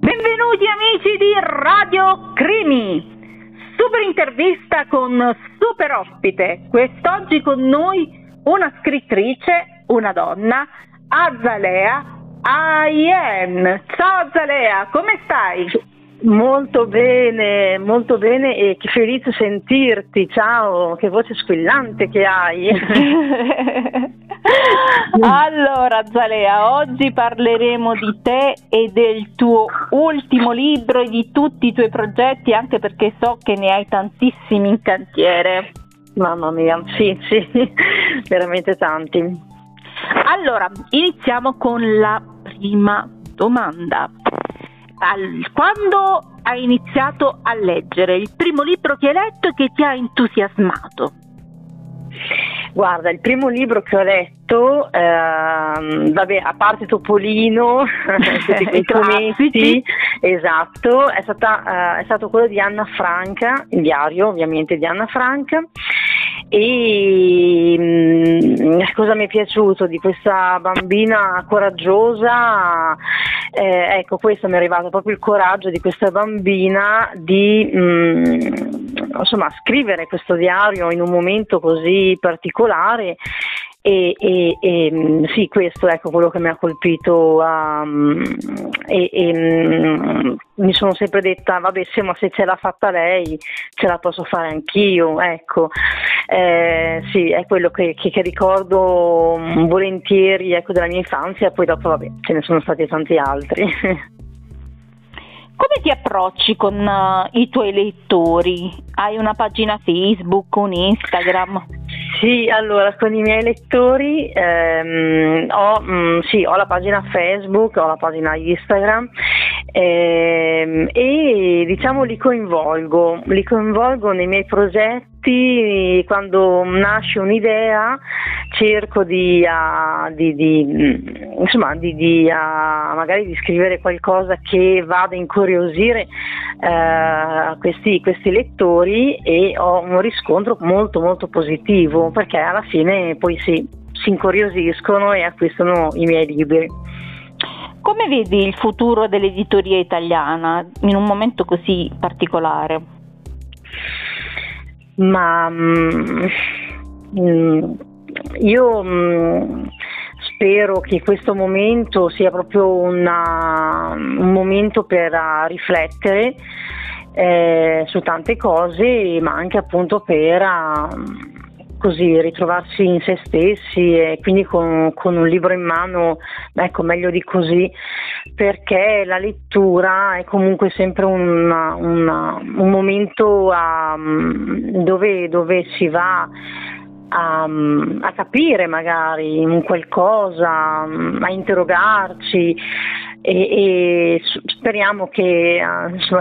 Benvenuti amici di Radio Crimi, super intervista con super ospite. Quest'oggi con noi una scrittrice, una donna, Azalea Aylen. Ciao Azalea, come stai? Molto bene e che felice sentirti, ciao, che voce squillante che hai. Allora Azalea, oggi parleremo di te e del tuo ultimo libro e di tutti i tuoi progetti, anche perché so che ne hai tantissimi in cantiere. Mamma mia, sì, veramente tanti. Allora, iniziamo con la prima domanda. Quando hai iniziato a leggere? Il primo libro che hai letto e che ti ha entusiasmato? Guarda, il primo libro che ho letto, vabbè, a parte Topolino, tutti quei fumetti, esatto, è stato quello di Anna Frank, il diario ovviamente di Anna Frank. E cosa mi è piaciuto di questa bambina coraggiosa? Ecco, questo mi è arrivato, proprio il coraggio di questa bambina di scrivere questo diario in un momento così particolare. Sì, questo è quello che mi ha colpito, mi sono sempre detta vabbè sì, ma se ce l'ha fatta lei ce la posso fare anch'io, ecco. Sì, è quello che ricordo volentieri, ecco, della mia infanzia. Poi dopo vabbè ce ne sono stati tanti altri. Come ti approcci con i tuoi lettori? Hai una pagina Facebook, un Instagram? Sì, allora con i miei lettori ho la pagina Facebook, ho la pagina Instagram e diciamo li coinvolgo nei miei progetti. Quando nasce un'idea cerco di scrivere qualcosa che vada a incuriosire questi lettori, e ho un riscontro molto molto positivo, perché alla fine poi si incuriosiscono e acquistano i miei libri. Come vedi il futuro dell'editoria italiana in un momento così particolare? Io spero che questo momento sia proprio un momento per riflettere su tante cose, ma anche appunto per così ritrovarsi in se stessi, e quindi con un libro in mano, ecco, meglio di così, perché la lettura è comunque sempre un momento dove si va a capire magari un qualcosa, a interrogarci, e speriamo che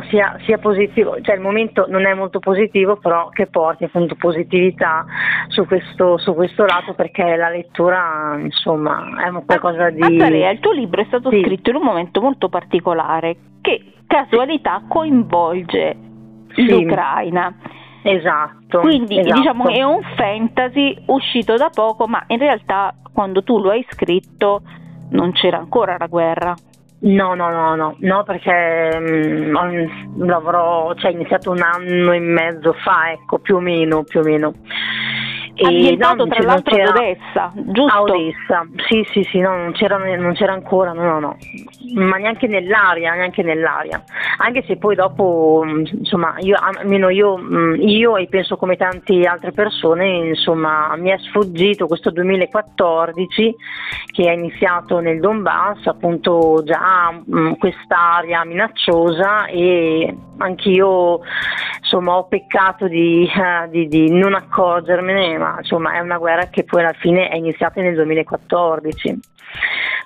sia positivo, cioè il momento non è molto positivo, però che porti appunto positività su questo lato, perché la lettura insomma è qualcosa di... Azalea, il tuo libro è stato scritto in un momento molto particolare, che casualità coinvolge l'Ucraina. Esatto. Quindi diciamo è un fantasy uscito da poco, ma in realtà quando tu lo hai scritto non c'era ancora la guerra. No, perché ho iniziato un anno e mezzo fa, ecco, più o meno. Ambientato tra l'altro ad Odessa, giusto? A Odessa, sì, no, non c'era ancora, no, ma neanche nell'aria, anche se poi dopo, insomma, io e penso come tante altre persone, insomma, mi è sfuggito questo 2014 che è iniziato nel Donbass, appunto già quest'area minacciosa, e anch'io insomma ho peccato di non accorgermene, ma insomma è una guerra che poi alla fine è iniziata nel 2014.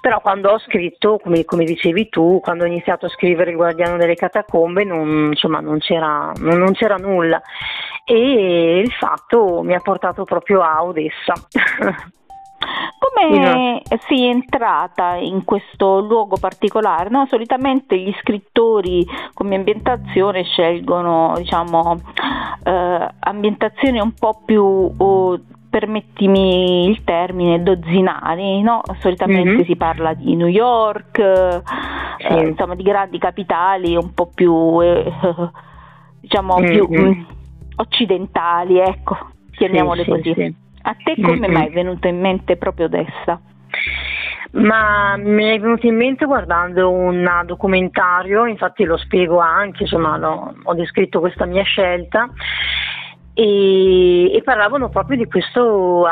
Però quando ho scritto, come dicevi tu, quando ho iniziato a scrivere Il Guardiano delle Catacombe, non c'era nulla, e il fatto mi ha portato proprio a Odessa. Come sei entrata in questo luogo particolare? No? Solitamente gli scrittori come ambientazione scelgono ambientazioni un po' più permettimi il termine, dozzinari, no? Solitamente si parla di New York, insomma di grandi capitali un po' più diciamo più occidentali, ecco, chiamiamole così. Sì. A te come mai è venuto in mente proprio Dessa? Ma mi è venuto in mente guardando un documentario, infatti lo spiego anche, insomma ho descritto questa mia scelta, e parlavano proprio di questo,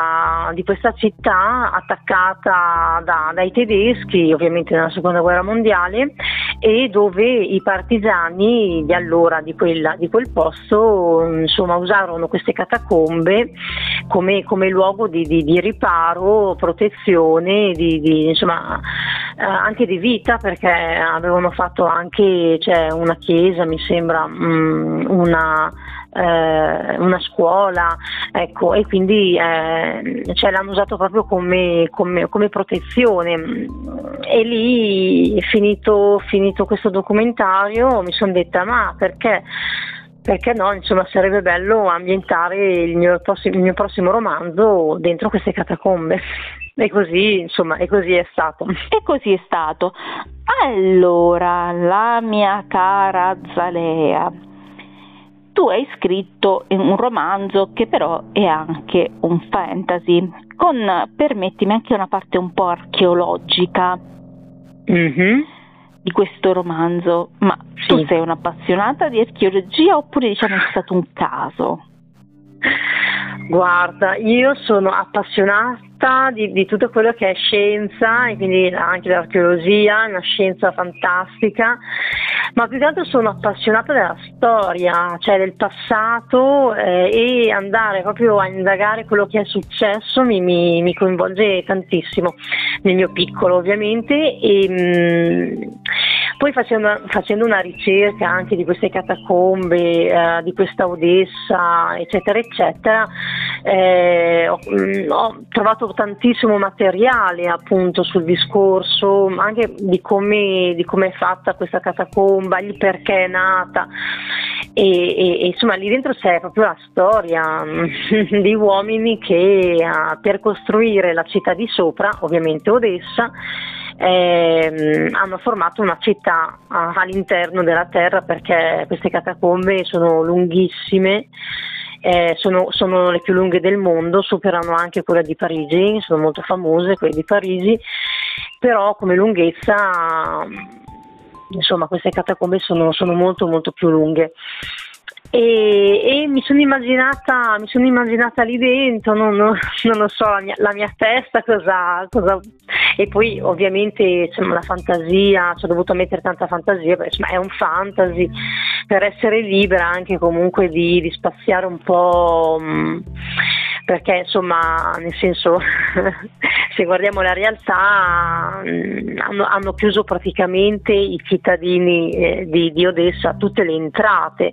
di questa città attaccata dai tedeschi, ovviamente nella seconda guerra mondiale, e dove i partigiani di allora di quel posto insomma usarono queste catacombe come luogo di riparo, protezione, di insomma anche di vita, perché avevano fatto anche una chiesa, mi sembra, una scuola, ecco, e quindi l'hanno usato proprio come protezione. E lì, finito questo documentario, mi sono detta: ma perché no, insomma, sarebbe bello ambientare il mio prossimo romanzo dentro queste catacombe. E così, insomma, e così è stato. Allora, la mia cara Azalea, tu hai scritto un romanzo che però è anche un fantasy, con, permettimi, anche una parte un po' archeologica di questo romanzo. Ma tu sei un'appassionata di archeologia, oppure diciamo è stato un caso? Guarda, io sono appassionata di tutto quello che è scienza, e quindi anche l'archeologia, una scienza fantastica, ma più che altro sono appassionata della storia, cioè del passato, e andare proprio a indagare quello che è successo mi coinvolge tantissimo, nel mio piccolo ovviamente. E poi facendo una ricerca anche di queste catacombe, di questa Odessa, eccetera eccetera, ho trovato tantissimo materiale appunto sul discorso anche di come è fatta questa catacomba, il perché è nata, e insomma lì dentro c'è proprio la storia di uomini che per costruire la città di sopra, ovviamente Odessa, hanno formato una città all'interno della terra, perché queste catacombe sono lunghissime, sono le più lunghe del mondo, superano anche quella di Parigi, sono molto famose quelle di Parigi, però come lunghezza insomma queste catacombe sono molto molto più lunghe. E mi sono immaginata lì dentro, non lo so, la mia testa cosa. E poi ovviamente la fantasia, ho dovuto mettere tanta fantasia, perché è un fantasy, per essere libera anche comunque di spaziare un po', perché insomma, nel senso, se guardiamo la realtà, hanno chiuso praticamente i cittadini di Odessa tutte le entrate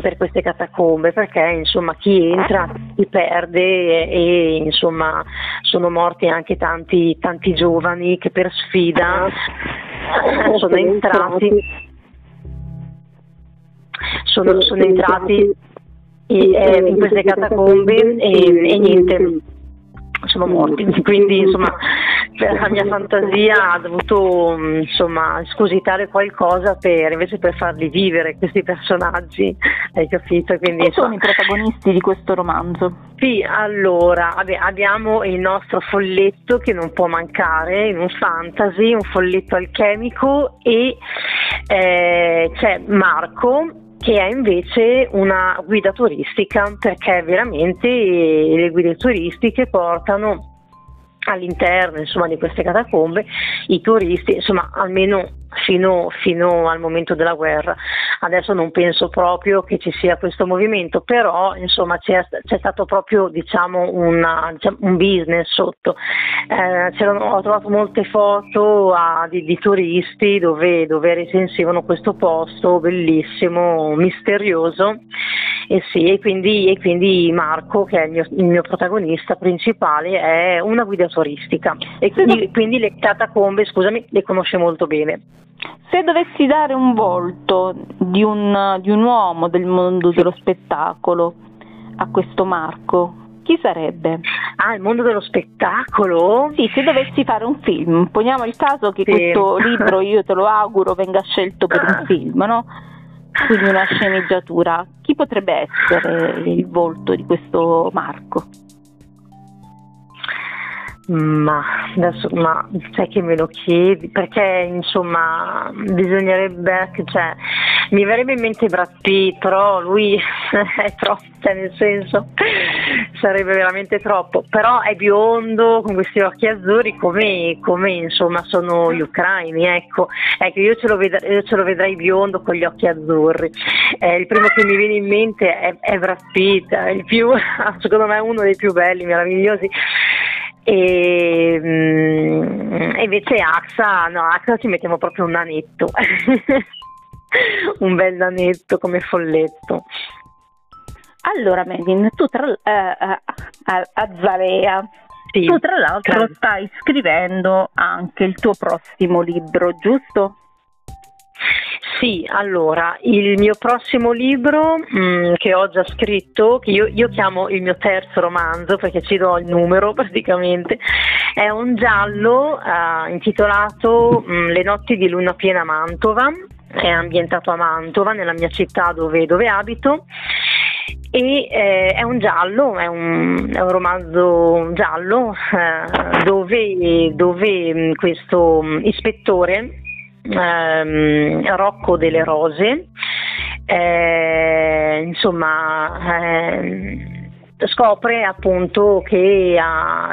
per queste catacombe, perché insomma chi entra si perde, e insomma sono morti anche tanti giovani che per sfida sono entrati in queste catacombe e niente, sono morti. Quindi insomma la mia fantasia ha dovuto escogitare qualcosa per farli vivere questi personaggi, hai capito? Quindi sono i protagonisti di questo romanzo. Sì, allora abbiamo il nostro folletto che non può mancare in un fantasy, un folletto alchemico, e c'è Marco, che è invece una guida turistica, perché veramente le guide turistiche portano all'interno di queste catacombe i turisti, almeno fino al momento della guerra. Adesso non penso proprio che ci sia questo movimento, però c'è stato proprio un business sotto. Ho trovato molte foto di turisti dove recensivano questo posto bellissimo, misterioso. E quindi Marco, che è il mio protagonista principale, è una guida turistica, e quindi le catacombe, scusami, le conosce molto bene. Se dovessi dare un volto di un uomo del mondo dello spettacolo a questo Marco, chi sarebbe? Ah, il mondo dello spettacolo? Sì, se dovessi fare un film, poniamo il caso che questo libro, io te lo auguro, venga scelto per un film, no? Quindi una sceneggiatura. Chi potrebbe essere il volto di questo Marco? Ma sai che me lo chiedi, perché insomma bisognerebbe che, cioè, mi verrebbe in mente Brad Pitt, però lui è troppo, cioè, nel senso, sarebbe veramente troppo, però è biondo con questi occhi azzurri come insomma sono gli ucraini, ecco io ce lo vedrei biondo con gli occhi azzurri. Il primo che mi viene in mente è Brad Pitt, il più, secondo me uno dei più belli, meravigliosi. E invece Axa ci mettiamo proprio un nanetto un bel nanetto come folletto. Allora Melvin, tu Azalea, sì, tu tra l'altro stai scrivendo anche il tuo prossimo libro, giusto? Sì, allora il mio prossimo libro che ho già scritto, che io chiamo il mio terzo romanzo perché ci do il numero praticamente, è un giallo intitolato Le notti di luna piena a Mantova. È ambientato a Mantova, nella mia città dove abito, e è un giallo, è un romanzo giallo dove questo ispettore Rocco delle Rose scopre appunto che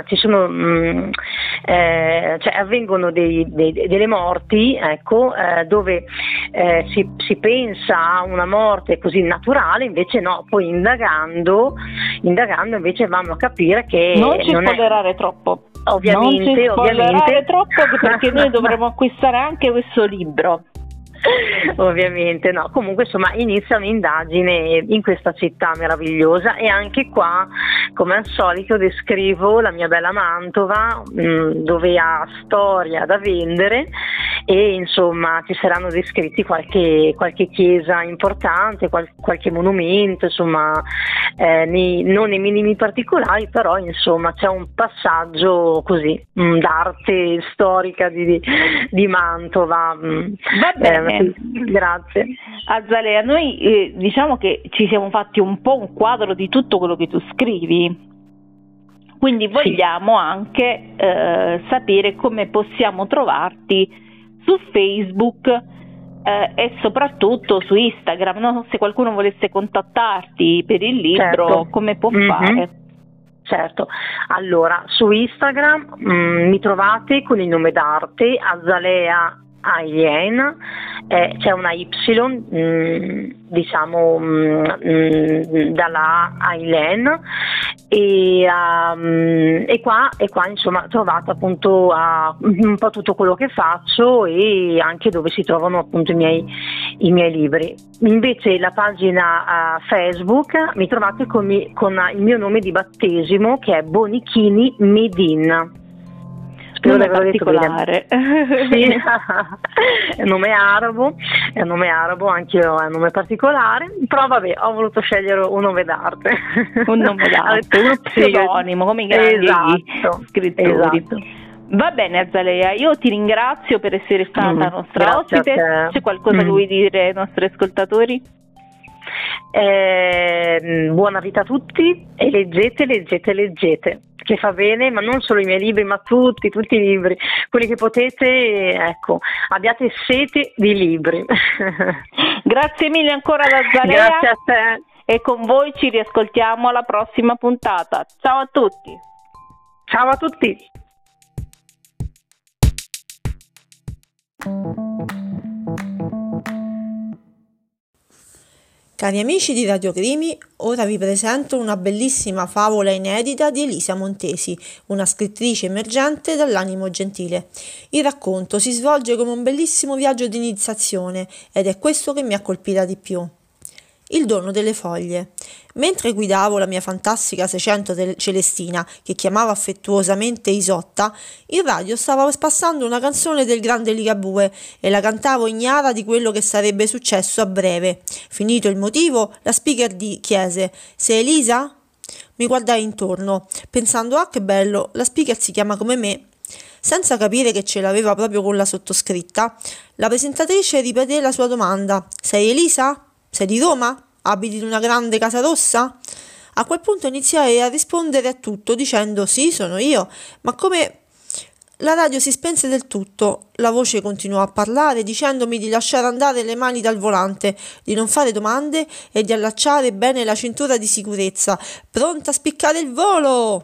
ci sono cioè avvengono delle morti, ecco, dove si pensa a una morte così naturale, invece no, poi indagando invece vanno a capire che non ci spoilerare troppo. Ovviamente troppo, perché noi dovremmo acquistare anche questo libro. Ovviamente no, comunque insomma inizia un'indagine in questa città meravigliosa, e anche qua come al solito descrivo la mia bella Mantova, dove ha storia da vendere, e insomma ci saranno descritti qualche chiesa importante, qualche monumento, insomma non nei minimi particolari, però insomma c'è un passaggio così d'arte storica di Mantova. Va bene, grazie Azalea, noi diciamo che ci siamo fatti un po' un quadro di tutto quello che tu scrivi, quindi vogliamo anche sapere come possiamo trovarti su Facebook e soprattutto su Instagram, no? Se qualcuno volesse contattarti per il libro, come può fare? Certo, allora su Instagram mi trovate con il nome d'arte Azalea Aylen, c'è una Y dalla Aylen, e qua insomma trovate appunto un po' tutto quello che faccio, e anche dove si trovano appunto i miei libri. Invece la pagina Facebook mi trovate con il mio nome di battesimo, che è Bonichini Medin. Spero di particolare. Sì, è un nome arabo, anche io è un nome particolare, però vabbè, ho voluto scegliere un nome d'arte. Un nome d'arte, uno pseudonimo, come i grandi scrittori. Esatto. Va bene Azalea, io ti ringrazio per essere stata nostra ospite. C'è qualcosa che vuoi dire ai nostri ascoltatori? Buona vita a tutti, e leggete, che fa bene, ma non solo i miei libri, ma tutti i libri, quelli che potete, ecco, abbiate sete di libri. Grazie mille ancora ad Azalea. Grazie a te. E con voi ci riascoltiamo alla prossima puntata. Ciao a tutti. Ciao a tutti. Cari amici di Radio Crimi, ora vi presento una bellissima favola inedita di Elisa Montesi, una scrittrice emergente dall'animo gentile. Il racconto si svolge come un bellissimo viaggio di iniziazione, ed è questo che mi ha colpita di più. Il dono delle foglie. Mentre guidavo la mia fantastica 600 Celestina, che chiamava affettuosamente Isotta, in radio stava passando una canzone del grande Ligabue, e la cantavo ignara di quello che sarebbe successo a breve. Finito il motivo, la speaker chiese: "Sei Elisa?" Mi guardai intorno, pensando «Ah, che bello, la speaker si chiama come me». Senza capire che ce l'aveva proprio con la sottoscritta, la presentatrice ripeté la sua domanda. «Sei Elisa? Sei di Roma? Abiti in una grande casa rossa?» A quel punto iniziai a rispondere a tutto dicendo «Sì, sono io», ma come... La radio si spense del tutto, la voce continuò a parlare dicendomi di lasciare andare le mani dal volante, di non fare domande e di allacciare bene la cintura di sicurezza, pronta a spiccare il volo!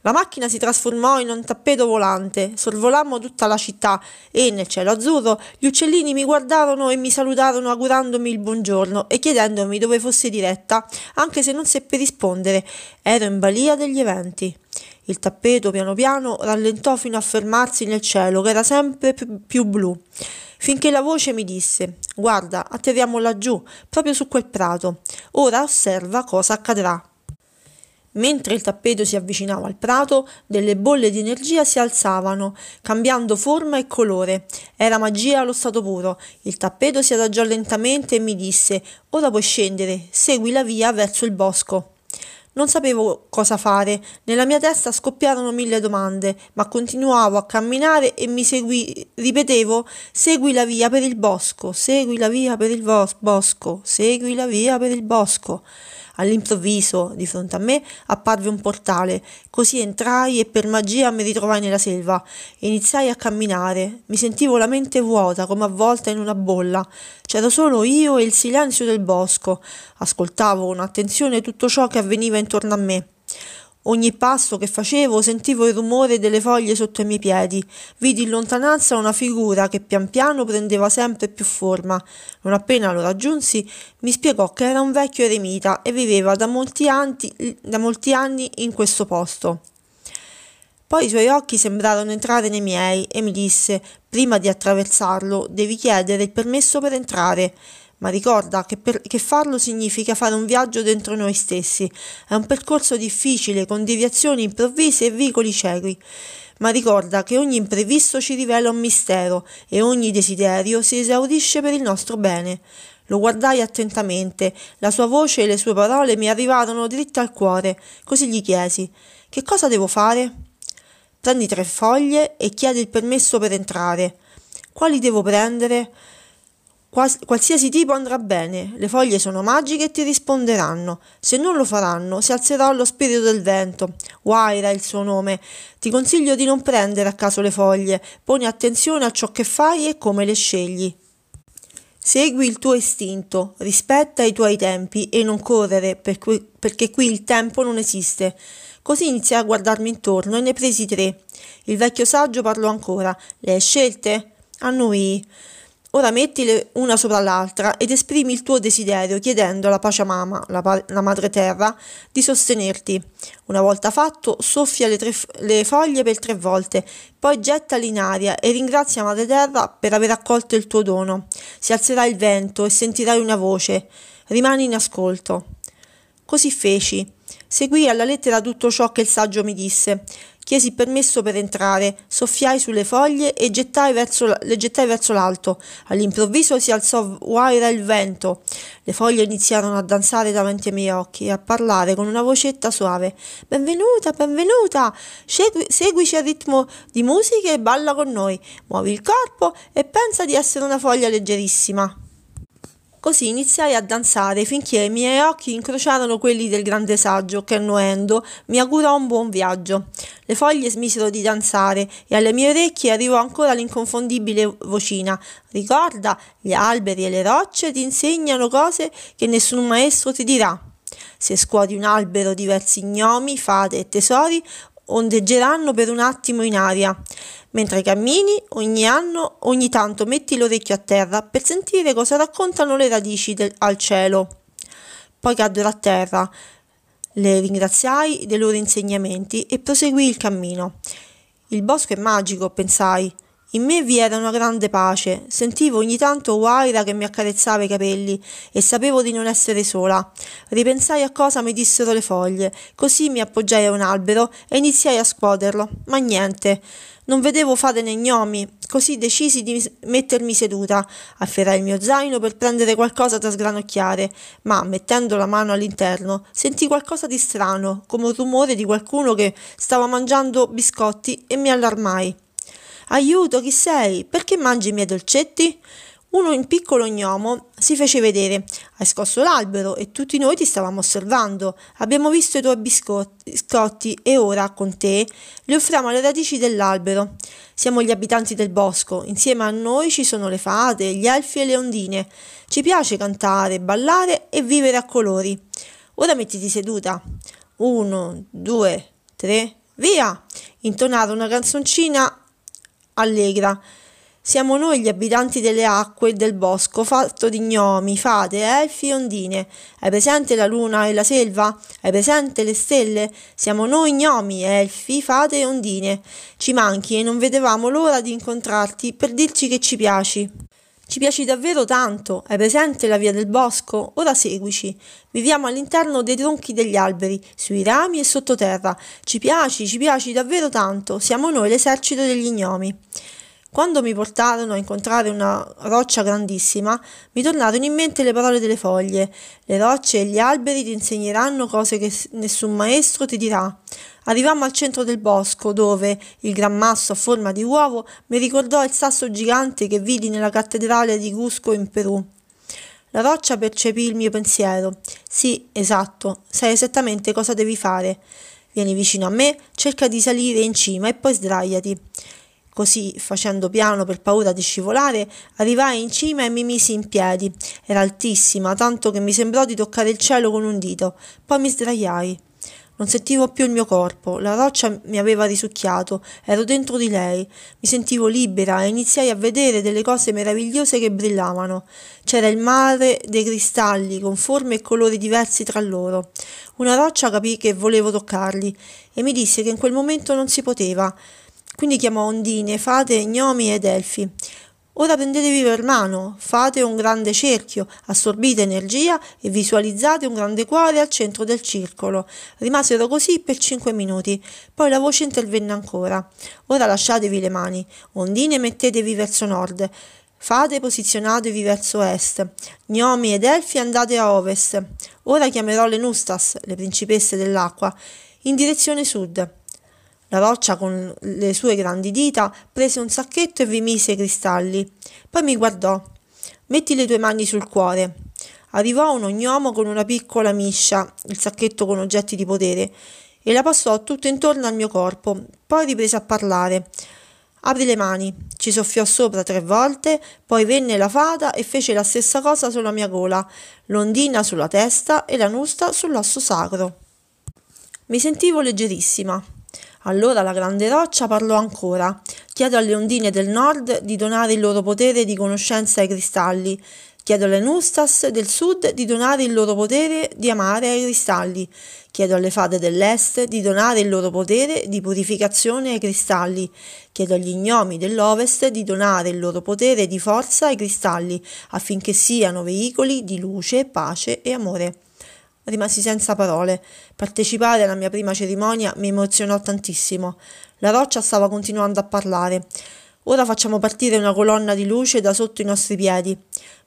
La macchina si trasformò in un tappeto volante, sorvolammo tutta la città e nel cielo azzurro gli uccellini mi guardarono e mi salutarono augurandomi il buongiorno e chiedendomi dove fosse diretta, anche se non seppe rispondere, ero in balia degli eventi. Il tappeto piano piano rallentò fino a fermarsi nel cielo che era sempre più blu, finché la voce mi disse «Guarda, atterriamo laggiù, proprio su quel prato, ora osserva cosa accadrà». Mentre il tappeto si avvicinava al prato, delle bolle di energia si alzavano, cambiando forma e colore. Era magia allo stato puro. Il tappeto si adagiò lentamente e mi disse «Ora puoi scendere, segui la via verso il bosco». Non sapevo cosa fare, nella mia testa scoppiarono 1000 domande, ma continuavo a camminare e ripetevo «Segui la via per il bosco, segui la via per il bosco, segui la via per il bosco». All'improvviso, di fronte a me, apparve un portale. Così entrai e per magia mi ritrovai nella selva. Iniziai a camminare. Mi sentivo la mente vuota, come avvolta in una bolla. C'ero solo io e il silenzio del bosco. Ascoltavo con attenzione tutto ciò che avveniva intorno a me. Ogni passo che facevo sentivo il rumore delle foglie sotto i miei piedi. Vidi in lontananza una figura che pian piano prendeva sempre più forma. Non appena lo raggiunsi, mi spiegò che era un vecchio eremita e viveva da molti anni in questo posto. Poi i suoi occhi sembrarono entrare nei miei e mi disse «Prima di attraversarlo devi chiedere il permesso per entrare». Ma ricorda che farlo significa fare un viaggio dentro noi stessi. È un percorso difficile, con deviazioni improvvise e vicoli ciechi. Ma ricorda che ogni imprevisto ci rivela un mistero e ogni desiderio si esaurisce per il nostro bene. Lo guardai attentamente. La sua voce e le sue parole mi arrivarono dritte al cuore. Così gli chiesi: «Che cosa devo fare?» «Prendi 3 foglie e chiedi il permesso per entrare». «Quali devo prendere?» Qualsiasi tipo andrà bene, le foglie sono magiche e ti risponderanno. Se non lo faranno, si alzerà lo spirito del vento. Waira è il suo nome. Ti consiglio di non prendere a caso le foglie. Poni attenzione a ciò che fai e come le scegli. Segui il tuo istinto, rispetta i tuoi tempi e non correre, perché qui il tempo non esiste. Così iniziai a guardarmi intorno e ne presi 3. Il vecchio saggio parlò ancora. Le hai scelte? Annuii. Ora mettile una sopra l'altra ed esprimi il tuo desiderio chiedendo alla Pachamama, la madre terra, di sostenerti. Una volta fatto, soffia le foglie per 3 volte, poi gettali in aria e ringrazia madre terra per aver accolto il tuo dono. Si alzerà il vento e sentirai una voce. Rimani in ascolto. Così feci. Seguì alla lettera tutto ciò che il saggio mi disse. Chiesi permesso per entrare, soffiai sulle foglie e le gettai verso l'alto. All'improvviso si alzò Waira il vento. Le foglie iniziarono a danzare davanti ai miei occhi e a parlare con una vocetta suave. «Benvenuta, benvenuta! Seguici al ritmo di musica e balla con noi. Muovi il corpo e pensa di essere una foglia leggerissima». Così iniziai a danzare finché i miei occhi incrociarono quelli del grande saggio che, annuendo, mi augurò un buon viaggio. Le foglie smisero di danzare e alle mie orecchie arrivò ancora l'inconfondibile vocina. Ricorda, gli alberi e le rocce ti insegnano cose che nessun maestro ti dirà. Se scuoti un albero, diversi gnomi, fate e tesori ondeggeranno per un attimo in aria. Mentre cammini, ogni tanto metti l'orecchio a terra per sentire cosa raccontano le radici al cielo. Poi caddero a terra, le ringraziai dei loro insegnamenti e proseguii il cammino. Il bosco è magico, pensai. In me vi era una grande pace, sentivo ogni tanto Waira che mi accarezzava i capelli e sapevo di non essere sola. Ripensai a cosa mi dissero le foglie, così mi appoggiai a un albero e iniziai a scuoterlo, ma niente. Non vedevo fate né gnomi, Così decisi di mettermi seduta, afferrai il mio zaino per prendere qualcosa da sgranocchiare, ma mettendo la mano all'interno sentii qualcosa di strano, come un rumore di qualcuno che stava mangiando biscotti e mi allarmai. «Aiuto, chi sei? Perché mangi i miei dolcetti?» Uno in piccolo gnomo si fece vedere. «Hai scosso l'albero e tutti noi ti stavamo osservando. Abbiamo visto i tuoi biscotti e ora, con te, li offriamo alle radici dell'albero. Siamo gli abitanti del bosco. Insieme a noi ci sono le fate, gli elfi e le ondine. Ci piace cantare, ballare e vivere a colori. Ora mettiti seduta. 1, 2, 3, via!» Intonare una canzoncina allegra. «Siamo noi gli abitanti delle acque e del bosco, fatto di gnomi, fate, elfi e ondine. Hai presente la luna e la selva? Hai presente le stelle? Siamo noi gnomi, elfi, fate e ondine. Ci manchi e non vedevamo l'ora di incontrarti per dirci che ci piaci. Ci piaci davvero tanto. Hai presente la via del bosco? Ora seguici. Viviamo all'interno dei tronchi degli alberi, sui rami e sottoterra. Ci piaci davvero tanto. Siamo noi l'esercito degli gnomi». Quando mi portarono a incontrare una roccia grandissima, mi tornarono in mente le parole delle foglie. «Le rocce e gli alberi ti insegneranno cose che nessun maestro ti dirà». Arrivammo al centro del bosco, dove il gran masso a forma di uovo mi ricordò il sasso gigante che vidi nella cattedrale di Cusco in Perù. La roccia percepì il mio pensiero. «Sì, esatto, sai esattamente cosa devi fare. Vieni vicino a me, cerca di salire in cima e poi sdraiati». Così, facendo piano per paura di scivolare, arrivai in cima e mi misi in piedi. Era altissima, tanto che mi sembrò di toccare il cielo con un dito. Poi mi sdraiai. Non sentivo più il mio corpo. La roccia mi aveva risucchiato. Ero dentro di lei. Mi sentivo libera e iniziai a vedere delle cose meravigliose che brillavano. C'era il mare dei cristalli, con forme e colori diversi tra loro. Una roccia capì che volevo toccarli e mi disse che in quel momento non si poteva. Quindi chiamò ondine, fate, gnomi ed elfi. «Ora prendetevi per mano, fate un grande cerchio, assorbite energia e visualizzate un grande cuore al centro del circolo». Rimasero così per 5 minuti, poi la voce intervenne ancora. «Ora lasciatevi le mani, ondine mettetevi verso nord, fate posizionatevi verso est, gnomi ed elfi andate a ovest. Ora chiamerò le Nustas, le principesse dell'acqua, in direzione sud». La roccia con le sue grandi dita prese un sacchetto e vi mise i cristalli. Poi mi guardò. «Metti le tue mani sul cuore». Arrivò un gnomo con una piccola miscia, il sacchetto con oggetti di potere, e la passò tutto intorno al mio corpo. Poi riprese a parlare. «Apri le mani». Ci soffiò sopra 3 volte, poi venne la fata e fece la stessa cosa sulla mia gola, l'ondina sulla testa e la nusta sull'osso sacro. Mi sentivo leggerissima. Allora la grande roccia parlò ancora. «Chiedo alle ondine del nord di donare il loro potere di conoscenza ai cristalli. Chiedo alle Nustas del sud di donare il loro potere di amare ai cristalli. Chiedo alle fate dell'est di donare il loro potere di purificazione ai cristalli. Chiedo agli gnomi dell'ovest di donare il loro potere di forza ai cristalli, affinché siano veicoli di luce, pace e amore». Rimasi senza parole. Partecipare alla mia prima cerimonia mi emozionò tantissimo. La roccia stava continuando a parlare. «Ora facciamo partire una colonna di luce da sotto i nostri piedi».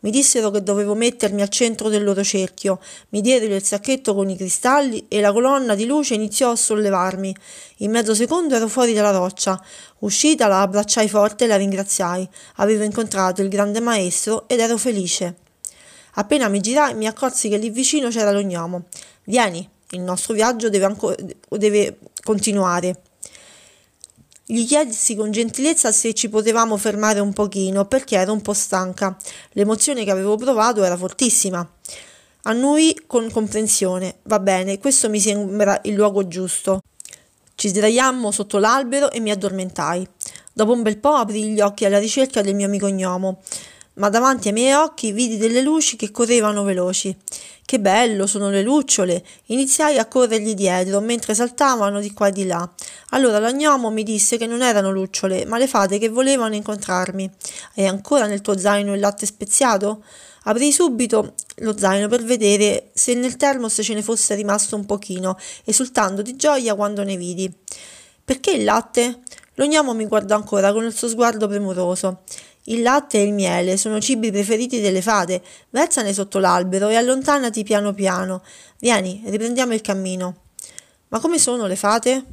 Mi dissero che dovevo mettermi al centro del loro cerchio. Mi diedero il sacchetto con i cristalli e la colonna di luce iniziò a sollevarmi. In mezzo secondo ero fuori dalla roccia. Uscita, la abbracciai forte e la ringraziai. Avevo incontrato il grande maestro ed ero felice. Appena mi girai mi accorsi che lì vicino c'era lo gnomo. «Vieni, il nostro viaggio deve continuare». Gli chiesi con gentilezza se ci potevamo fermare un pochino, perché ero un po' stanca. L'emozione che avevo provato era fortissima. Annui con comprensione. «Va bene, questo mi sembra il luogo giusto». Ci sdraiammo sotto l'albero e mi addormentai. Dopo un bel po' aprii gli occhi alla ricerca del mio amico gnomo. Ma davanti ai miei occhi vidi delle luci che correvano veloci. «Che bello, sono le lucciole!» Iniziai a corrergli dietro, mentre saltavano di qua e di là. Allora lo gnomo mi disse che non erano lucciole, ma le fate che volevano incontrarmi. «Hai ancora nel tuo zaino il latte speziato?» Aprii subito lo zaino per vedere se nel termos ce ne fosse rimasto un pochino, esultando di gioia quando ne vidi. «Perché il latte?» L'ognamo mi guarda ancora con il suo sguardo premuroso. «Il latte e il miele sono cibi preferiti delle fate. Versane sotto l'albero e allontanati piano piano. Vieni, riprendiamo il cammino». «Ma come sono le fate?»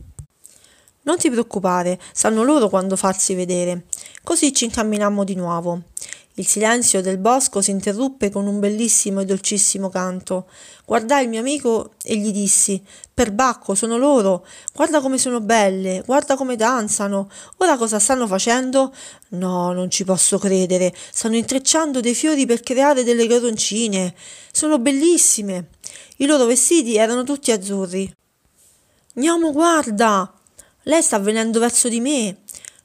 «Non ti preoccupare, sanno loro quando farsi vedere». Così ci incamminammo di nuovo. Il silenzio del bosco si interruppe con un bellissimo e dolcissimo canto. Guardai il mio amico e gli dissi: «Perbacco, sono loro! Guarda come sono belle! Guarda come danzano! Ora cosa stanno facendo? No, non ci posso credere! Stanno intrecciando dei fiori per creare delle coroncine! Sono bellissime!» I loro vestiti erano tutti azzurri. «Gnomo, guarda! Lei sta venendo verso di me!»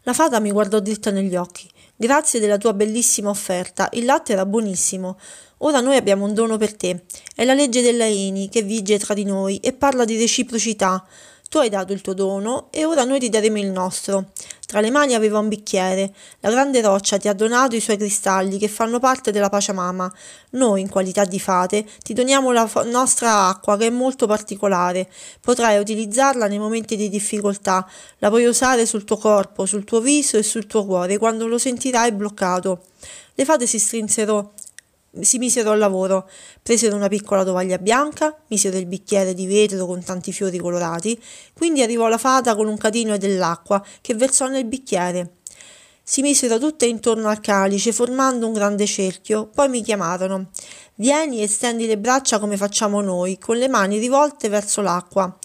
La fata mi guardò dritta negli occhi. «Grazie della tua bellissima offerta, il latte era buonissimo. Ora noi abbiamo un dono per te. È la legge dell'Aini che vige tra di noi e parla di reciprocità. Tu hai dato il tuo dono e ora noi ti daremo il nostro. Tra le mani aveva un bicchiere. La grande roccia ti ha donato i suoi cristalli che fanno parte della Pachamama. Noi, in qualità di fate, ti doniamo la nostra acqua che è molto particolare. Potrai utilizzarla nei momenti di difficoltà. La puoi usare sul tuo corpo, sul tuo viso e sul tuo cuore quando lo sentirai bloccato». Le fate si misero al lavoro, presero una piccola tovaglia bianca, misero il bicchiere di vetro con tanti fiori colorati, quindi arrivò la fata con un catino e dell'acqua che versò nel bicchiere. Si misero tutte intorno al calice formando un grande cerchio, poi mi chiamarono. «Vieni e stendi le braccia come facciamo noi, con le mani rivolte verso l'acqua».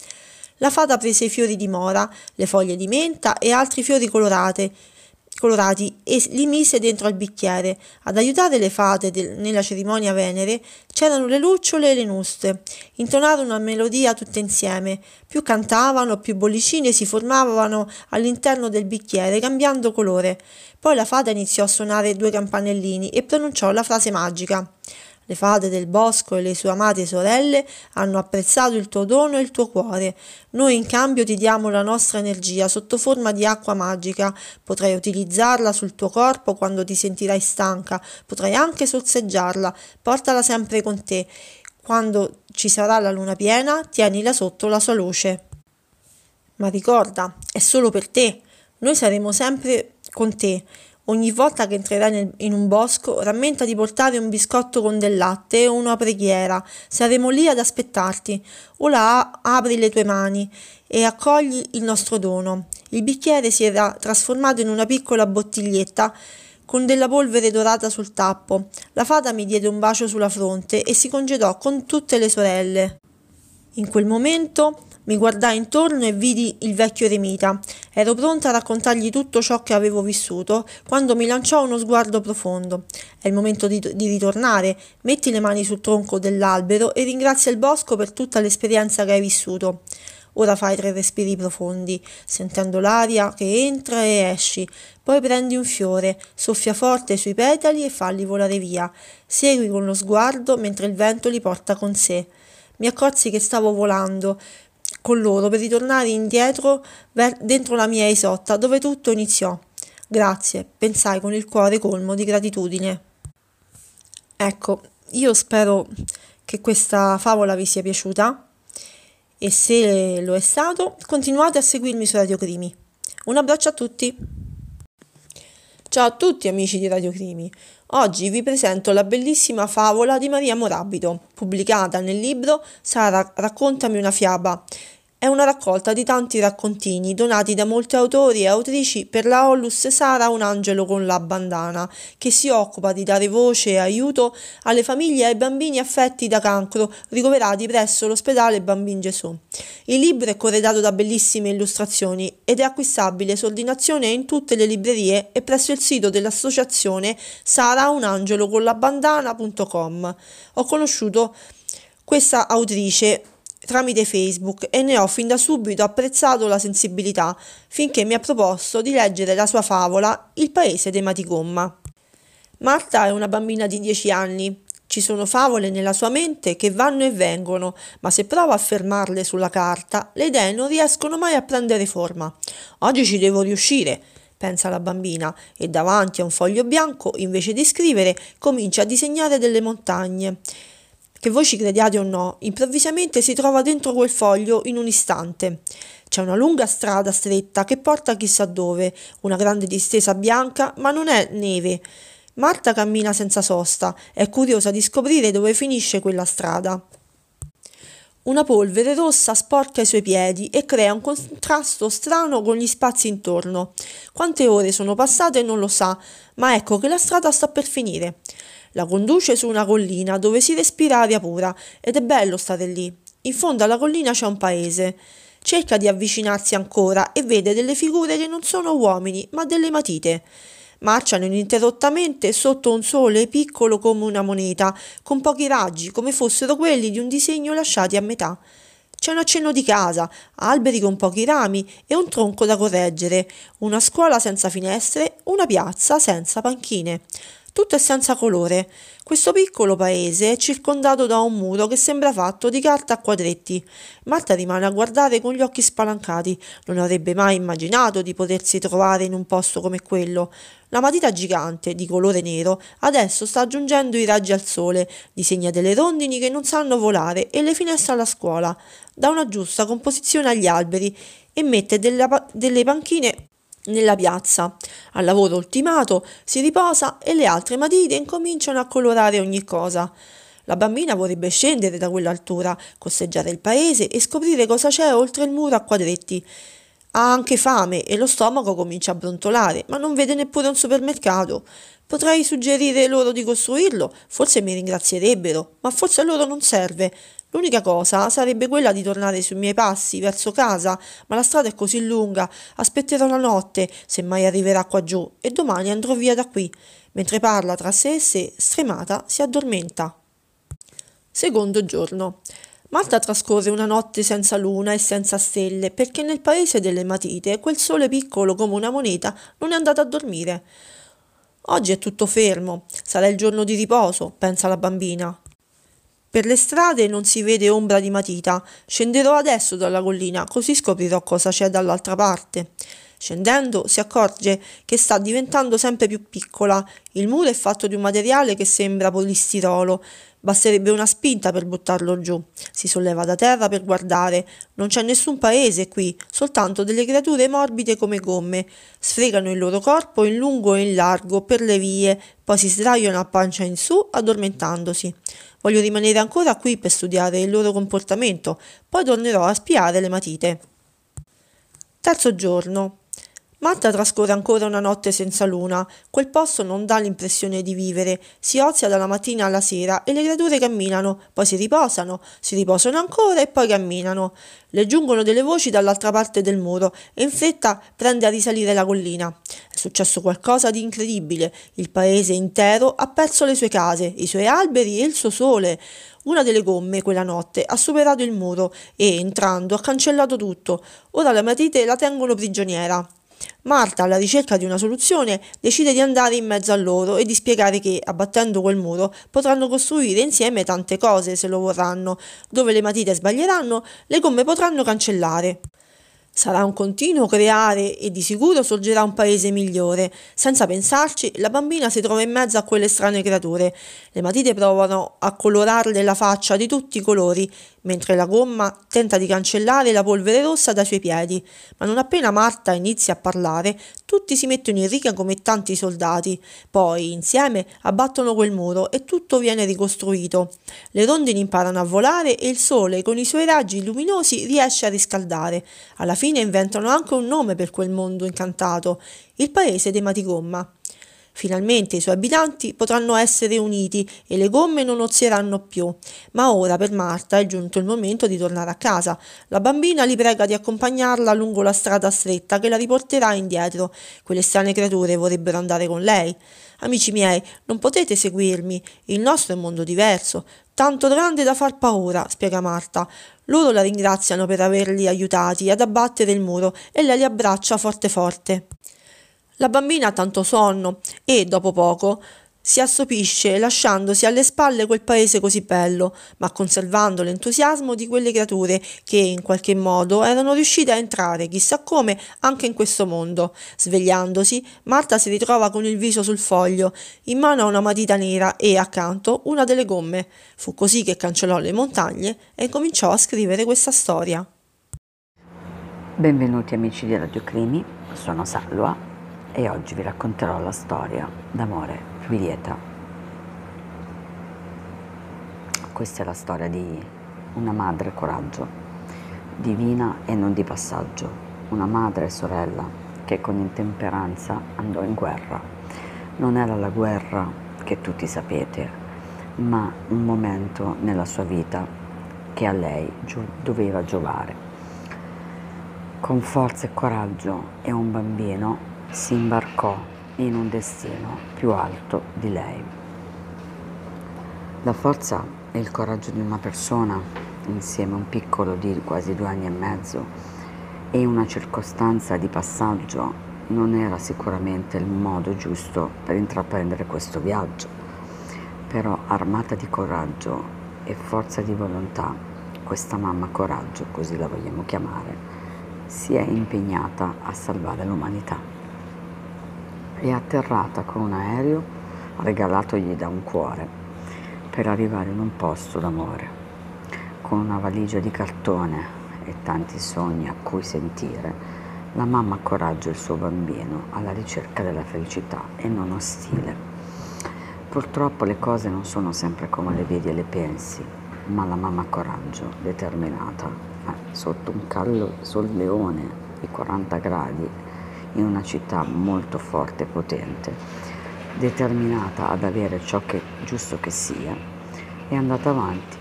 La fata prese i fiori di mora, le foglie di menta e altri fiori colorati e li mise dentro al bicchiere. Ad aiutare le fate nella cerimonia venere c'erano le lucciole e le nuste. Intonarono una melodia tutte insieme. Più cantavano, più bollicine si formavano all'interno del bicchiere cambiando colore. Poi la fata iniziò a suonare 2 campanellini e pronunciò la frase magica: «Le fate del bosco e le sue amate sorelle hanno apprezzato il tuo dono e il tuo cuore. Noi in cambio ti diamo la nostra energia sotto forma di acqua magica. Potrai utilizzarla sul tuo corpo quando ti sentirai stanca. Potrai anche sorseggiarla. Portala sempre con te. Quando ci sarà la luna piena, tienila sotto la sua luce. Ma ricorda, è solo per te. Noi saremo sempre con te. Ogni volta che entrerai in un bosco, rammenta di portare un biscotto con del latte o una preghiera. Saremo lì ad aspettarti. Ora apri le tue mani e accogli il nostro dono». Il bicchiere si era trasformato in una piccola bottiglietta con della polvere dorata sul tappo. La fata mi diede un bacio sulla fronte e si congedò con tutte le sorelle. In quel momento mi guardai intorno e vidi il vecchio eremita. Ero pronta a raccontargli tutto ciò che avevo vissuto quando mi lanciò uno sguardo profondo. «È il momento di ritornare. Metti le mani sul tronco dell'albero e ringrazia il bosco per tutta l'esperienza che hai vissuto. Ora fai 3 respiri profondi, sentendo l'aria che entra e esci. Poi prendi un fiore, soffia forte sui petali e falli volare via. Segui con lo sguardo mentre il vento li porta con sé». Mi accorsi che stavo volando con loro per ritornare indietro dentro la mia isotta dove tutto iniziò. «Grazie», pensai con il cuore colmo di gratitudine. Ecco, io spero che questa favola vi sia piaciuta e se lo è stato continuate a seguirmi su Radio Crimi. Un abbraccio a tutti! Ciao a tutti amici di Radio Crimi. Oggi vi presento la bellissima favola di Maria Morabito, pubblicata nel libro Sara, raccontami una fiaba. È una raccolta di tanti raccontini donati da molti autori e autrici per la Ollus Sara, un angelo con la bandana, che si occupa di dare voce e aiuto alle famiglie e ai bambini affetti da cancro ricoverati presso l'ospedale Bambin Gesù. Il libro è corredato da bellissime illustrazioni ed è acquistabile su ordinazione in tutte le librerie e presso il sito dell'associazione saraunangeloconlabandana.com. Ho conosciuto questa autrice tramite Facebook e ne ho fin da subito apprezzato la sensibilità, finché mi ha proposto di leggere la sua favola Il Paese dei Matigomma. Marta è una bambina di 10 anni. Ci sono favole nella sua mente che vanno e vengono, ma se prova a fermarle sulla carta, le idee non riescono mai a prendere forma. «Oggi ci devo riuscire», pensa la bambina, e davanti a un foglio bianco, invece di scrivere, comincia a disegnare delle montagne. Che voi ci crediate o no, improvvisamente si trova dentro quel foglio in un istante. C'è una lunga strada stretta che porta chissà dove, una grande distesa bianca, ma non è neve. Marta cammina senza sosta, è curiosa di scoprire dove finisce quella strada. Una polvere rossa sporca i suoi piedi e crea un contrasto strano con gli spazi intorno. Quante ore sono passate non lo sa, ma ecco che la strada sta per finire. La conduce su una collina dove si respira aria pura ed è bello stare lì. In fondo alla collina c'è un paese. Cerca di avvicinarsi ancora e vede delle figure che non sono uomini, ma delle matite. Marciano ininterrottamente sotto un sole piccolo come una moneta, con pochi raggi, come fossero quelli di un disegno lasciati a metà. C'è un accenno di casa, alberi con pochi rami e un tronco da correggere, una scuola senza finestre, una piazza senza panchine. Tutto è senza colore. Questo piccolo paese è circondato da un muro che sembra fatto di carta a quadretti. Marta rimane a guardare con gli occhi spalancati. Non avrebbe mai immaginato di potersi trovare in un posto come quello. La matita gigante, di colore nero, adesso sta aggiungendo i raggi al sole, disegna delle rondini che non sanno volare e le finestre alla scuola. Dà una giusta composizione agli alberi e mette delle panchine nella piazza. Al lavoro ultimato si riposa e le altre matite incominciano a colorare ogni cosa. La bambina vorrebbe scendere da quell'altura, costeggiare il paese e scoprire cosa c'è oltre il muro a quadretti. Ha anche fame e lo stomaco comincia a brontolare, ma non vede neppure un supermercato. Potrei suggerire loro di costruirlo, forse mi ringrazierebbero, ma forse a loro non serve. L'unica cosa sarebbe quella di tornare sui miei passi, verso casa, ma la strada è così lunga, aspetterò la notte, se mai arriverà qua giù, e domani andrò via da qui. Mentre parla tra sé e sé, stremata, si addormenta. Secondo giorno. Marta trascorre una notte senza luna e senza stelle, perché nel paese delle matite quel sole piccolo come una moneta non è andato a dormire. Oggi è tutto fermo, sarà il giorno di riposo, pensa la bambina. Per le strade non si vede ombra di matita. Scenderò adesso dalla collina, così scoprirò cosa c'è dall'altra parte. Scendendo si accorge che sta diventando sempre più piccola. Il muro è fatto di un materiale che sembra polistirolo. Basterebbe una spinta per buttarlo giù. Si solleva da terra per guardare. Non c'è nessun paese qui, soltanto delle creature morbide come gomme. Sfregano il loro corpo in lungo e in largo per le vie, poi si sdraiano a pancia in su, addormentandosi. Voglio rimanere ancora qui per studiare il loro comportamento, poi tornerò a spiare le matite. Terzo giorno. Marta trascorre ancora una notte senza luna. Quel posto non dà l'impressione di vivere. Si ozia dalla mattina alla sera e le creature camminano, poi si riposano ancora e poi camminano. Le giungono delle voci dall'altra parte del muro e in fretta prende a risalire la collina. È successo qualcosa di incredibile. Il paese intero ha perso le sue case, i suoi alberi e il suo sole. Una delle gomme, quella notte, ha superato il muro e, entrando, ha cancellato tutto. Ora le matite la tengono prigioniera. Marta, alla ricerca di una soluzione, decide di andare in mezzo a loro e di spiegare che, abbattendo quel muro, potranno costruire insieme tante cose se lo vorranno. Dove le matite sbaglieranno, le gomme potranno cancellare. Sarà un continuo creare e di sicuro sorgerà un paese migliore. Senza pensarci, la bambina si trova in mezzo a quelle strane creature. Le matite provano a colorarle la faccia di tutti i colori, mentre la gomma tenta di cancellare la polvere rossa dai suoi piedi. Ma non appena Marta inizia a parlare, tutti si mettono in riga come tanti soldati. Poi, insieme, abbattono quel muro e tutto viene ricostruito. Le rondini imparano a volare e il sole, con i suoi raggi luminosi, riesce a riscaldare. Alla fine inventano anche un nome per quel mondo incantato, il paese dei Matigomma. Finalmente i suoi abitanti potranno essere uniti e le gomme non ozieranno più. Ma ora per Marta è giunto il momento di tornare a casa. La bambina li prega di accompagnarla lungo la strada stretta che la riporterà indietro. Quelle strane creature vorrebbero andare con lei. Amici miei, non potete seguirmi, il nostro è un mondo diverso, tanto grande da far paura, spiega Marta. Loro la ringraziano per averli aiutati ad abbattere il muro e lei li abbraccia forte forte. La bambina ha tanto sonno e, dopo poco, si assopisce lasciandosi alle spalle quel paese così bello, ma conservando l'entusiasmo di quelle creature che, in qualche modo, erano riuscite a entrare, chissà come, anche in questo mondo. Svegliandosi, Marta si ritrova con il viso sul foglio, in mano una matita nera e, accanto, una delle gomme. Fu così che cancellò le montagne e cominciò a scrivere questa storia. Benvenuti amici di Radio Crimi, sono Salwa e oggi vi racconterò la storia d'amore Julieta. Questa è la storia di una madre coraggio, divina e non di passaggio, una madre e sorella che con intemperanza andò in guerra. Non era la guerra che tutti sapete, ma un momento nella sua vita che a lei doveva giovare. Con forza e coraggio e un bambino si imbarcò in un destino più alto di lei. La forza e il coraggio di una persona, insieme a un piccolo di quasi 2 anni e mezzo e una circostanza di passaggio, non era sicuramente il modo giusto per intraprendere questo viaggio. Però armata di coraggio e forza di volontà, questa mamma coraggio, così la vogliamo chiamare, si è impegnata a salvare l'umanità. È atterrata con un aereo regalatogli da un cuore per arrivare in un posto d'amore, con una valigia di cartone e tanti sogni a cui sentire. La mamma incoraggia il suo bambino alla ricerca della felicità e non lo stile. Purtroppo le cose non sono sempre come le vedi e le pensi, ma la mamma coraggio determinata sotto un caldo solleone di 40 gradi in una città molto forte e potente, determinata ad avere ciò che giusto che sia, è andata avanti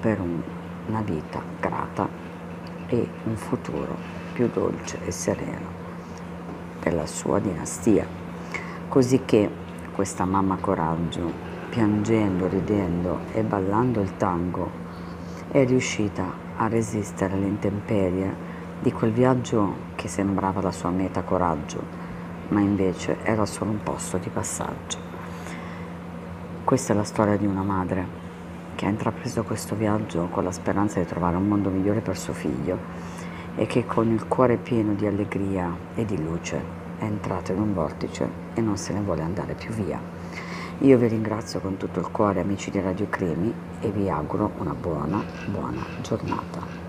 per una vita grata e un futuro più dolce e sereno per la sua dinastia. Così che questa mamma coraggio, piangendo, ridendo e ballando il tango, è riuscita a resistere alle intemperie di quel viaggio che sembrava la sua meta coraggio, ma invece era solo un posto di passaggio. Questa è la storia di una madre che ha intrapreso questo viaggio con la speranza di trovare un mondo migliore per suo figlio e che con il cuore pieno di allegria e di luce è entrata in un vortice e non se ne vuole andare più via. Io vi ringrazio con tutto il cuore amici di Radio Crimi e vi auguro una buona giornata.